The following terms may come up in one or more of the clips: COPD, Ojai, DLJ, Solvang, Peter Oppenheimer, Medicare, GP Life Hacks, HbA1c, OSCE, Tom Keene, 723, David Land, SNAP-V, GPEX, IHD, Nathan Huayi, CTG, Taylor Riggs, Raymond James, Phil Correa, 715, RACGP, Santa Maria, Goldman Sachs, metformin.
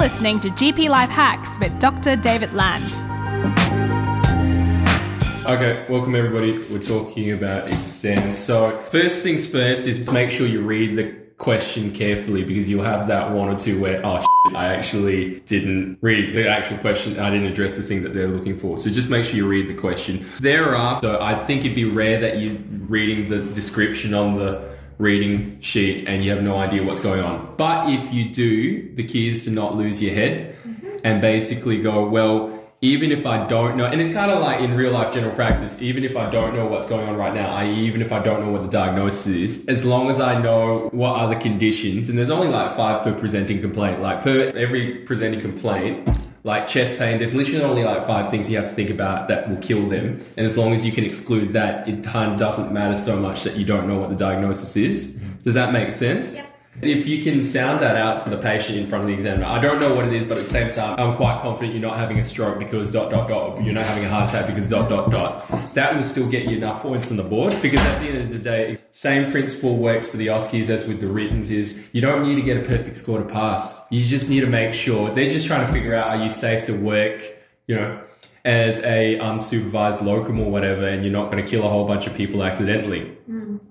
listening to GP Life Hacks with Dr. David Land. Okay, welcome everybody. We're talking about exams. So first things first is make sure you read the question carefully, because you'll have that one or two where, oh, I actually didn't read the actual question. I didn't address the thing that they're looking for. So just make sure you read the question. Thereafter, I think it'd be rare that you're reading the description on the reading sheet and you have no idea what's going on. But if you do, the key is to not lose your head and basically go, well, even if I don't know, and it's kind of like in real life general practice, even if I don't know what's going on right now, even if I don't know what the diagnosis is, as long as I know what are the conditions, and there's only like 5 per presenting complaint, like per every presenting complaint, like chest pain, there's literally only like 5 things you have to think about that will kill them. And as long as you can exclude that, it kind of doesn't matter so much that you don't know what the diagnosis is. Does that make sense? Yep. If you can sound that out to the patient in front of the examiner, I don't know what it is, but at the same time, I'm quite confident you're not having a stroke because ... You're not having a heart attack because ... That will still get you enough points on the board, because at the end of the day, same principle works for the OSCEs as with the writtens is you don't need to get a perfect score to pass. You just need to make sure. They're just trying to figure out, are you safe to work, as a unsupervised locum or whatever, and you're not going to kill a whole bunch of people accidentally.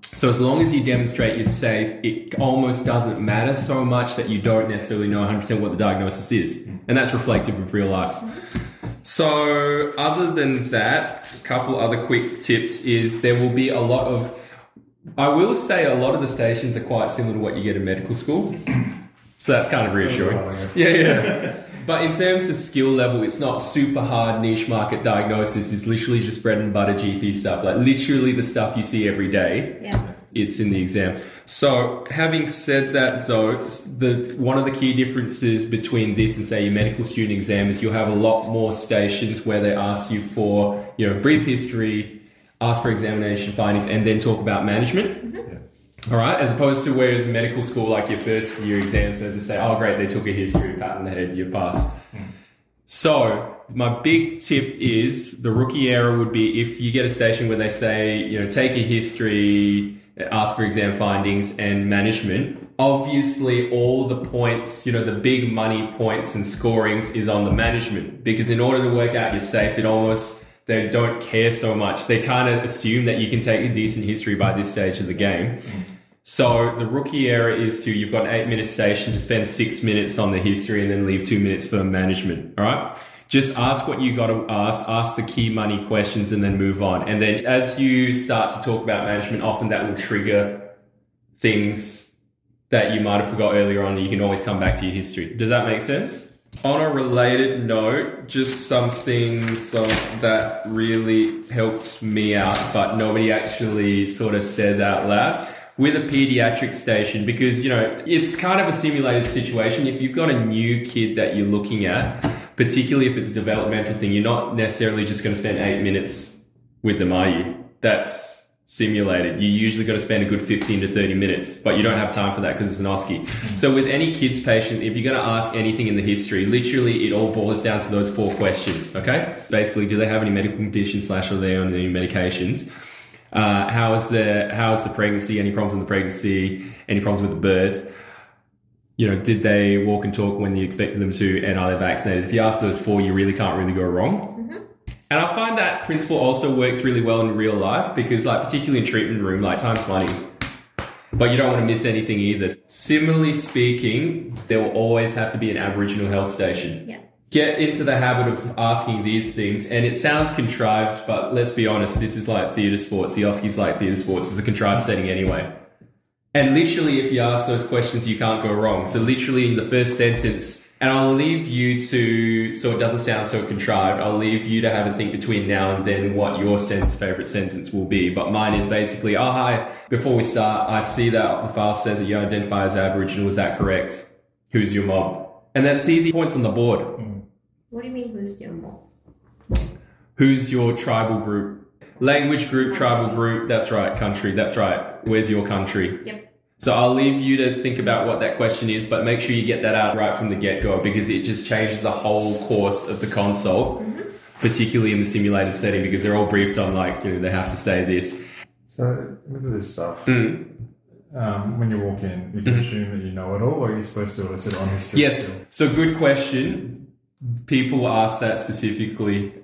So as long as you demonstrate you're safe, it almost doesn't matter so much that you don't necessarily know 100% what the diagnosis is. And that's reflective of real life. So other than that, a couple other quick tips is there will be I will say a lot of the stations are quite similar to what you get in medical school. So that's kind of reassuring. Yeah. But in terms of skill level, it's not super hard niche market diagnosis. It's literally just bread and butter GP stuff, like literally the stuff you see every day. Yeah. It's in the exam. So having said that, though, one of the key differences between this and, say, your medical student exam is you'll have a lot more stations where they ask you for, brief history, ask for examination findings, and then talk about management. Mm-hmm. Yeah. All right, as opposed to whereas in medical school, like your first year exams, they just say, oh, great, they took a history, pat on the head, you passed. So my big tip is the rookie error would be if you get a station where they say, take a history, ask for exam findings and management. Obviously, all the points, the big money points and scorings is on the management, because in order to work out you're safe, it almost... They don't care so much. They kind of assume that you can take a decent history by this stage of the game. So the rookie error is you've got an 8-minute station to spend 6 minutes on the history and then leave 2 minutes for management. All right. Just ask what you got to ask the key money questions and then move on. And then as you start to talk about management, often that will trigger things that you might have forgot earlier on. You can always come back to your history. Does that make sense? On a related note, just some things that really helped me out, but nobody actually sort of says out loud, with a pediatric station, because, it's kind of a simulated situation. If you've got a new kid that you're looking at, particularly if it's a developmental thing, you're not necessarily just going to spend 8 minutes with them, are you? That's simulated. You usually got to spend a good 15 to 30 minutes, but you don't have time for that because it's an OSCE. So with any kids patient, if you're going to ask anything in the history, literally it all boils down to those 4 questions. Okay. Basically, do they have any medical conditions / are they on any medications? How is the pregnancy? Any problems in the pregnancy? Any problems with the birth? Did they walk and talk when you expected them to? And are they vaccinated? If you ask those 4, you really can't really go wrong. And I find that principle also works really well in real life because, particularly in treatment room, time's money. But you don't want to miss anything either. Similarly speaking, there will always have to be an Aboriginal health station. Yeah. Get into the habit of asking these things. And it sounds contrived, but let's be honest, this is like theatre sports. The OSCE's like theatre sports. It's a contrived setting anyway. And literally, if you ask those questions, you can't go wrong. So literally in the first sentence... And I'll leave you to, so it doesn't sound so contrived, I'll leave you to have a think between now and then what your favourite sentence will be. But mine is basically, oh, hi, before we start, I see that the file says that you identify as Aboriginal. Is that correct? Who's your mob? And that's easy points on the board. What do you mean, who's your mob? Who's your tribal group? Language group, tribal group. That's right. Country. That's right. Where's your country? Yep. So I'll leave you to think about what that question is, but make sure you get that out right from the get-go because it just changes the whole course of the consult, particularly in the simulated setting because they're all briefed on they have to say this. So, remember this stuff. When you walk in, you can assume that you know it all, or you're supposed to elicit honesty. Yes. Still? So good question. People asked that specifically to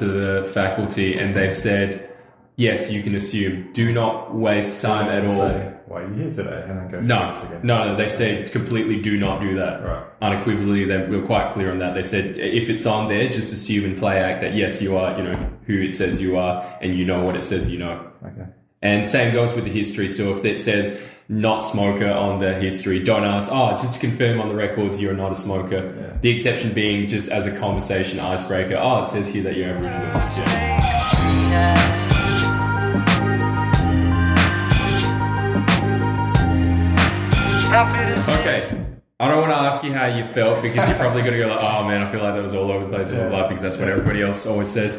the faculty, and they've said, yes, you can assume. Do not waste time at all. Say, why are you here today? And then go through this again. No, they said completely do not do that. Right. Unequivocally, they were quite clear on that. They said, if it's on there, just assume and play act that, yes, you are, you know, who it says you are, and you know what it says you know. Okay. And same goes with the history. So if it says not smoker on the history, don't ask, just to confirm on the records you're not a smoker. Yeah. The exception being just as a conversation icebreaker, it says here that you're Aboriginal. Yeah. Okay, I don't want to ask you how you felt, because you're probably going to go like, oh man, I feel like that was all over the place with my life, because that's what everybody else always says.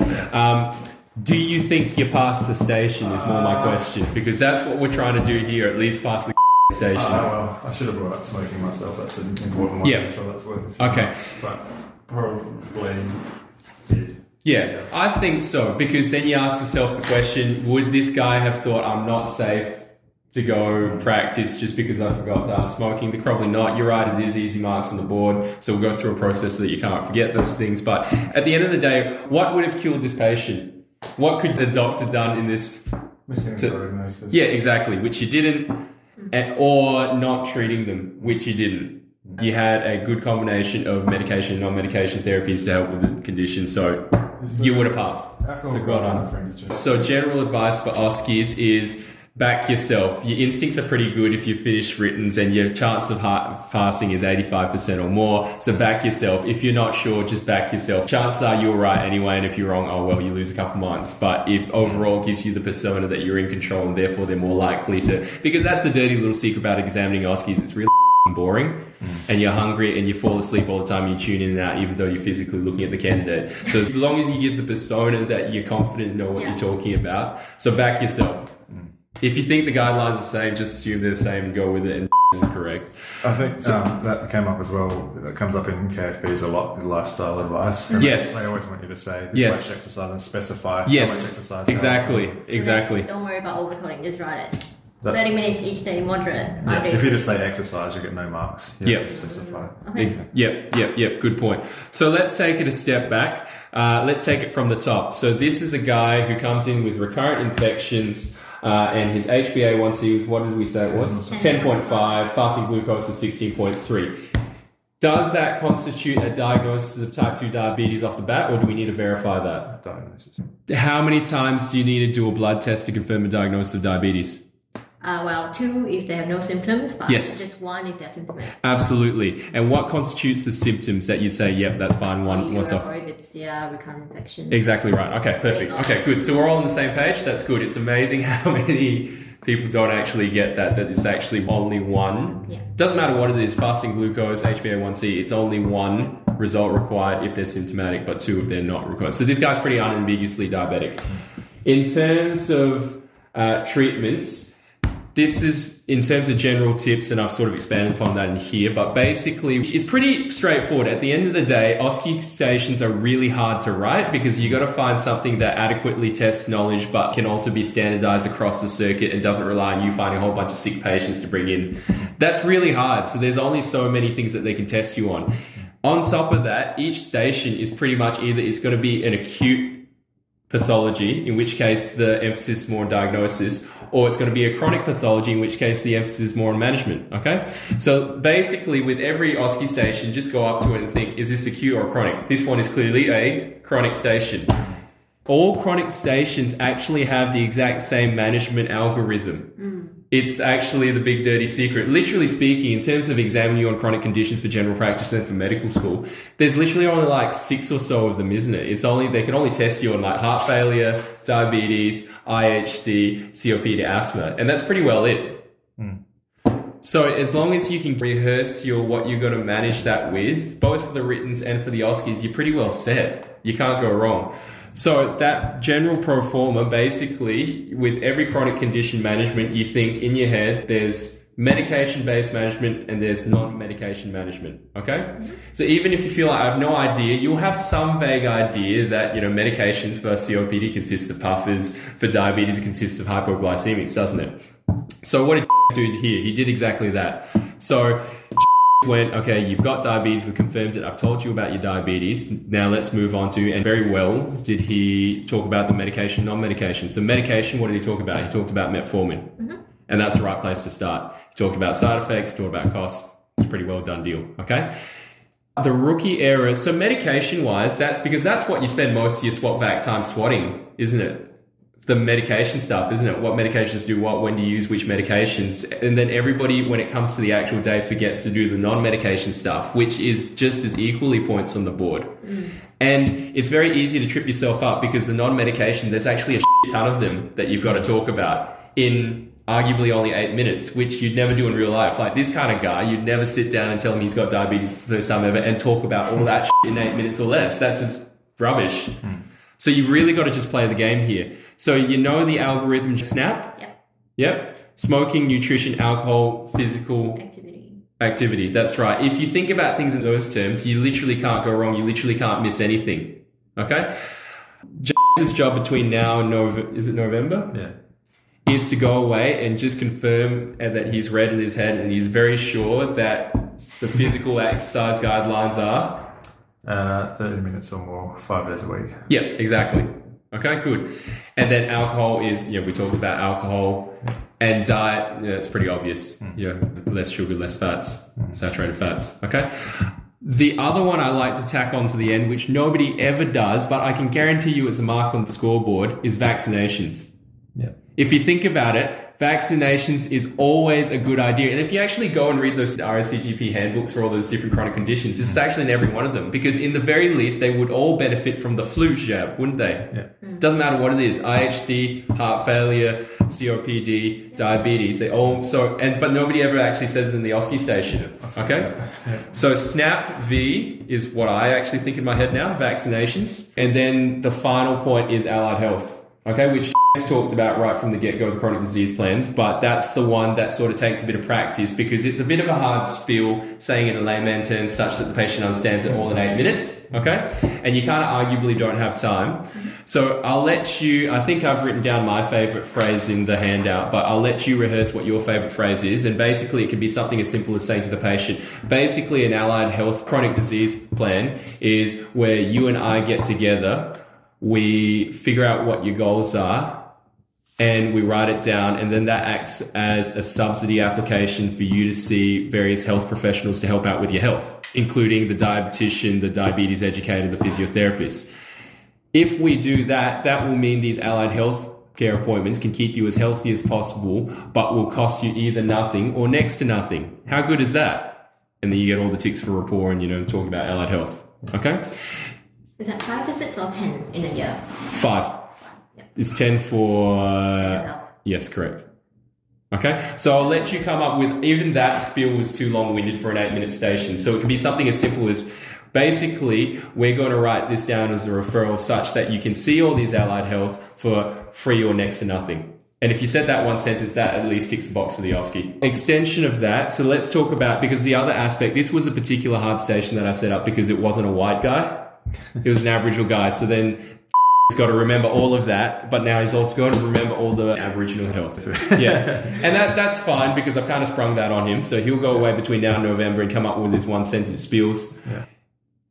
Do you think you're past the station is more my question, because that's what we're trying to do here, at least past the station. Well, I should have brought up smoking myself. That's an important one. Yeah. I'm sure that's worth it. Okay. But probably did. Yeah, I think so, because then you ask yourself the question, would this guy have thought I'm not safe to go practice just because I forgot to ask smoking? They're probably not. You're right, it is easy marks on the board, so we'll go through a process so that you can't forget those things. But at the end of the day, what would have killed this patient? What could the doctor done in this? Missing diagnosis. Yeah, exactly, which you didn't, or not treating them, which you didn't. You had a good combination of medication and non-medication therapies to help with the condition, so you would have passed. So, well done. So general advice for OSCEs is, back yourself. Your instincts are pretty good if you finish writtens, and your chance of passing is 85% or more. So back yourself. If you're not sure, just back yourself. Chances are you're right anyway, and if you're wrong, you lose a couple marks. But if overall gives you the persona that you're in control, and therefore they're more likely to, because that's the dirty little secret about examining OSCEs. It's really boring, and you're hungry, and you fall asleep all the time. You tune in and out, even though you're physically looking at the candidate. So as long as you give the persona that you're confident and know what you're talking about, so back yourself. If you think the guidelines are the same, just assume they're the same and go with it, and is correct. I think so, that came up as well. That comes up in KFBs a lot with lifestyle advice. Yes. They always want you to say this much exercise and specify how much exercise. Exactly. So don't worry about overcoding, just write it. That's 30 minutes each day, moderate. Yeah. If you just say exercise, you get no marks. You have to specify. Yep. Good point. So let's take it a step back. Let's take it from the top. So this is a guy who comes in with recurrent infections. And his HbA1c was, what did we say it was? 10.5, fasting glucose of 16.3. Does that constitute a diagnosis of type 2 diabetes off the bat, or do we need to verify that? Diagnosis. How many times do you need to do a blood test to confirm a diagnosis of diabetes? Two if they have no symptoms, but just one if they're symptomatic. Absolutely. And what constitutes the symptoms that you'd say, yep, that's fine, once off? It's recurrent infection. Exactly right. Okay, perfect. Okay, good. So we're all on the same page. That's good. It's amazing how many people don't actually get that it's actually only one. Yeah. Doesn't matter what it is, fasting glucose, HbA1c, it's only one result required if they're symptomatic, but two if they're not required. So this guy's pretty unambiguously diabetic. In terms of treatments, this is in terms of general tips, and I've sort of expanded upon that in here, but basically it's pretty straightforward. At the end of the day, OSCE stations are really hard to write, because you got to find something that adequately tests knowledge but can also be standardized across the circuit and doesn't rely on you finding a whole bunch of sick patients to bring in. That's really hard. So there's only so many things that they can test you on. On top of that, each station is pretty much either it's going to be an acute pathology, in which case the emphasis is more on diagnosis, or it's going to be a chronic pathology, in which case the emphasis is more on management. Okay, so basically with every OSCE station, just go up to it and think, is this acute or chronic? This one is clearly a chronic station. All chronic stations actually have the exact same management algorithm. It's actually the big dirty secret. Literally speaking, in terms of examining you on chronic conditions for general practice and for medical school, there's literally only like 6 or so of them, isn't it? They can only test you on like heart failure, diabetes, IHD, COPD, asthma, and that's pretty well it. So as long as you can rehearse what you're going to manage that with, both for the writtens and for the OSCEs, you're pretty well set. You can't go wrong. So that general pro forma, basically, with every chronic condition management, you think in your head, there's medication-based management and there's non-medication management, okay? So even if you feel like I have no idea, you'll have some vague idea that, medications for COPD consists of puffers, for diabetes it consists of hypoglycemics, doesn't it? So what did dude here, he did exactly that. So went, okay, you've got diabetes, we confirmed it, I've told you about your diabetes, now let's move on to, and very well did he talk about the medication, non-medication. So medication, what did he talk about? He talked about metformin, and that's the right place to start. He talked about side effects, he talked about costs. It's a pretty well done deal, okay? The rookie error, so medication-wise, that's because that's what you spend most of your SWOT vac time swatting, isn't it? The medication stuff, isn't it? What medications do what, when do you use which medications? And then everybody, when it comes to the actual day, forgets to do the non-medication stuff, which is just as equally points on the board. And it's very easy to trip yourself up because the non-medication, there's actually a shit ton of them that you've got to talk about in arguably only 8 minutes, which you'd never do in real life. Like this kind of guy, you'd never sit down and tell him he's got diabetes for the first time ever and talk about all that shit in 8 minutes or less. That's just rubbish. So you've really got to just play the game here. So you know the algorithm, SNAP? Yep. Smoking, nutrition, alcohol, physical activity. That's right. If you think about things in those terms, you literally can't go wrong. You literally can't miss anything. Okay? Jason's job between now and November, is it November? Yeah. Is to go away and just confirm that he's read in his head and he's very sure that the physical exercise guidelines are 30 minutes or more, 5 days a week. Yeah, exactly. Okay, good. And then alcohol is, we talked about alcohol and diet. Yeah, it's pretty obvious. Less sugar, less fats, saturated fats. Okay. The other one I like to tack on to the end, which nobody ever does, but I can guarantee you it's a mark on the scoreboard, is vaccinations. Yeah. If you think about it, vaccinations is always a good idea. And if you actually go and read those RACGP handbooks for all those different chronic conditions, this is actually in every one of them, because in the very least, they would all benefit from the flu jab, wouldn't they? Doesn't matter what it is, IHD, heart failure, COPD, diabetes, they all, but nobody ever actually says it in the OSCE station, okay? So SNAP-V is what I actually think in my head now, vaccinations. And then the final point is allied health, okay, which talked about right from the get-go with chronic disease plans, but that's the one that sort of takes a bit of practice because it's a bit of a hard spiel saying it in layman terms such that the patient understands it all in 8 minutes, okay? And you kind of arguably don't have time. So I'll let you, I think I've written down my favorite phrase in the handout, but I'll let you rehearse what your favorite phrase is. And basically it can be something as simple as saying to the patient, basically an allied health chronic disease plan is where you and I get together, we figure out what your goals are, and we write it down, and then that acts as a subsidy application for you to see various health professionals to help out with your health, including the dietitian, the diabetes educator, the physiotherapist. If we do that, that will mean these allied health care appointments can keep you as healthy as possible, but will cost you either nothing or next to nothing. How good is that? And then you get all the ticks for rapport and, talking about allied health. Okay? Is that 5 visits or 10 in a year? 5. It's 10 for... yes, correct. Okay, so I'll let you come up with... Even that spiel was too long-winded for an 8-minute station. So it can be something as simple as, basically, we're going to write this down as a referral such that you can see all these allied health for free or next to nothing. And if you said that one sentence, that at least ticks a box for the OSCE. Extension of that, so let's talk about... Because the other aspect, this was a particular hard station that I set up because it wasn't a white guy. It was an Aboriginal guy. So then... He's got to remember all of that, but now he's also got to remember all the Aboriginal health. And that's fine because I've kind of sprung that on him. So he'll go away between now and November and come up with his one-sentence spiels. Yeah.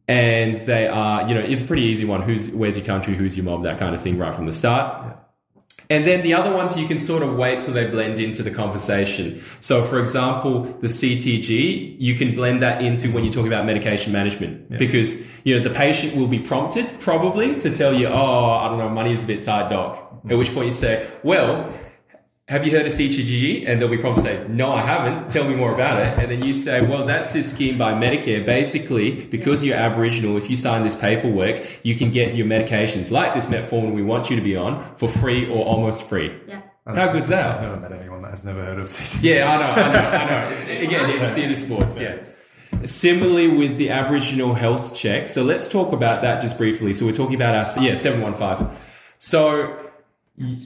And they are, it's a pretty easy one. Where's your country? Who's your mob? That kind of thing right from the start. Yeah. And then the other ones you can sort of wait till they blend into the conversation. So, for example, the CTG, you can blend that into when you talk about medication management because, the patient will be prompted probably to tell you, I don't know, money's a bit tight, doc. At which point you say, well, have you heard of CTG? And they'll be prompted to say, no, I haven't. Tell me more about it. And then you say, well, that's this scheme by Medicare. Basically, because you're Aboriginal, if you sign this paperwork, you can get your medications like this metformin we want you to be on for free or almost free. Yeah. How good's that? I've never met anyone that has never heard of CTG. Yeah, I know. It's theatre sports, yeah. Similarly with the Aboriginal health check. So let's talk about that just briefly. So we're talking about our 715. So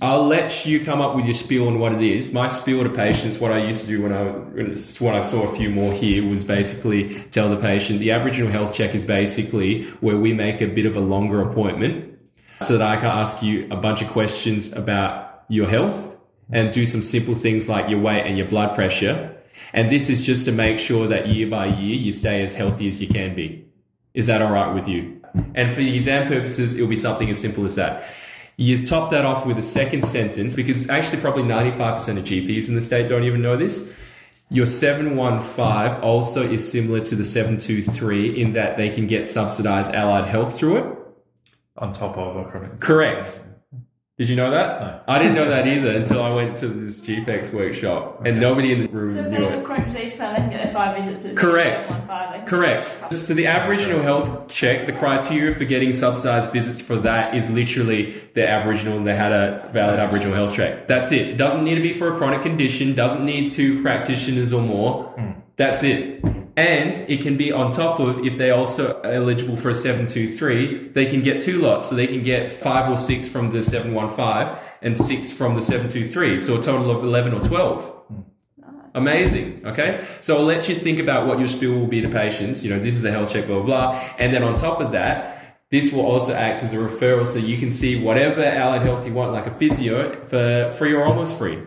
I'll let you come up with your spiel on what it is. My spiel to patients, what I used to do when I saw a few more here, was basically tell the patient the Aboriginal health check is basically where we make a bit of a longer appointment so that I can ask you a bunch of questions about your health and do some simple things like your weight and your blood pressure. And this is just to make sure that year by year you stay as healthy as you can be. Is that all right with you? And for the exam purposes, it'll be something as simple as that. You top that off with a second sentence, because actually probably 95% of GPs in the state don't even know this. Your 715 also is similar to the 723 in that they can get subsidized allied health through it. On top of a chronic. Correct. Did you know that? No. I didn't know that either until I went to this GPEX workshop, and nobody in the room knew it. So if they have a chronic disease plan, they can get their 5 visits. Correct. Correct. So the Aboriginal health check, the criteria for getting subsidised visits for that is literally they're Aboriginal and they had a valid Aboriginal health check. That's it. It doesn't need to be for a chronic condition, doesn't need 2 practitioners or more. That's it. And it can be on top of, if they also are eligible for a 723, they can get 2 lots. So they can get 5 or 6 from the 715 and 6 from the 723. So a total of 11 or 12. Amazing. Okay. So I'll let you think about what your spiel will be to patients. You know, this is a health check, blah, blah, blah. And then on top of that, this will also act as a referral. So you can see whatever allied health you want, like a physio, for free or almost free.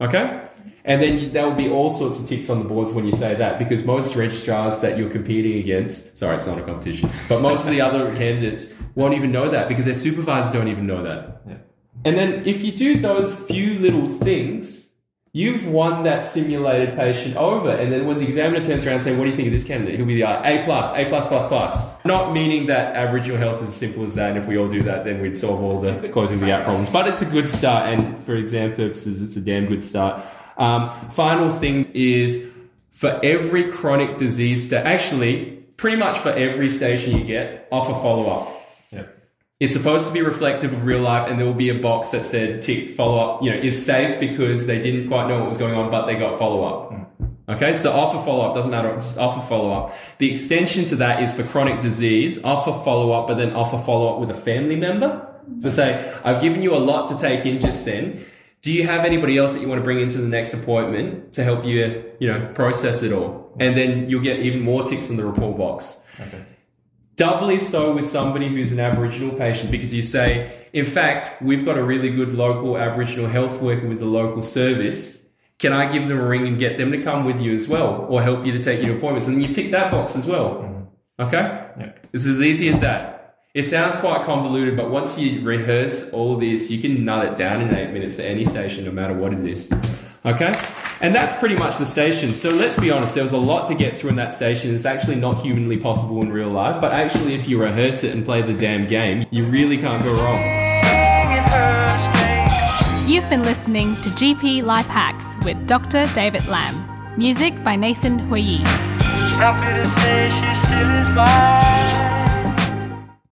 Okay. And then there will be all sorts of ticks on the boards when you say that, because most registrars that you're competing against, sorry, it's not a competition, but most of the other candidates won't even know that because their supervisors don't even know that. Yeah. And then if you do those few little things, you've won that simulated patient over. And then when the examiner turns around and says, what do you think of this candidate? He'll be like, A+, A+++. Not meaning that Aboriginal health is as simple as that. And if we all do that, then we'd solve all the closing the gap problems. But it's a good start. And for exam purposes, it's a damn good start. Final thing is, for every chronic disease that actually pretty much for every station you get, offer follow-up. Yep. It's supposed to be reflective of real life, and there will be a box that said ticked follow-up, you know, is safe because they didn't quite know what was going on, but they got follow-up. Okay, so offer follow-up, doesn't matter, just offer follow-up. The extension to that is for chronic disease, offer follow-up, but then offer follow-up with a family member. So say, I've given you a lot to take in just then. Do you have anybody else that you want to bring into the next appointment to help you, you know, process it all? And then you'll get even more ticks in the report box. Okay. Doubly so with somebody who's an Aboriginal patient, because you say, in fact, we've got a really good local Aboriginal health worker with the local service. Can I give them a ring and get them to come with you as well, or help you to take your appointments? And then you tick that box as well. Okay? Yep. It's as easy as that. It sounds quite convoluted, but once you rehearse all this, you can nut it down in 8 minutes for any station, no matter what it is. Okay? And that's pretty much the station. So let's be honest, there was a lot to get through in that station. It's actually not humanly possible in real life, but actually if you rehearse it and play the damn game, you really can't go wrong. You've been listening to GP Life Hacks with Dr. David Lamb. Music by Nathan Huayi.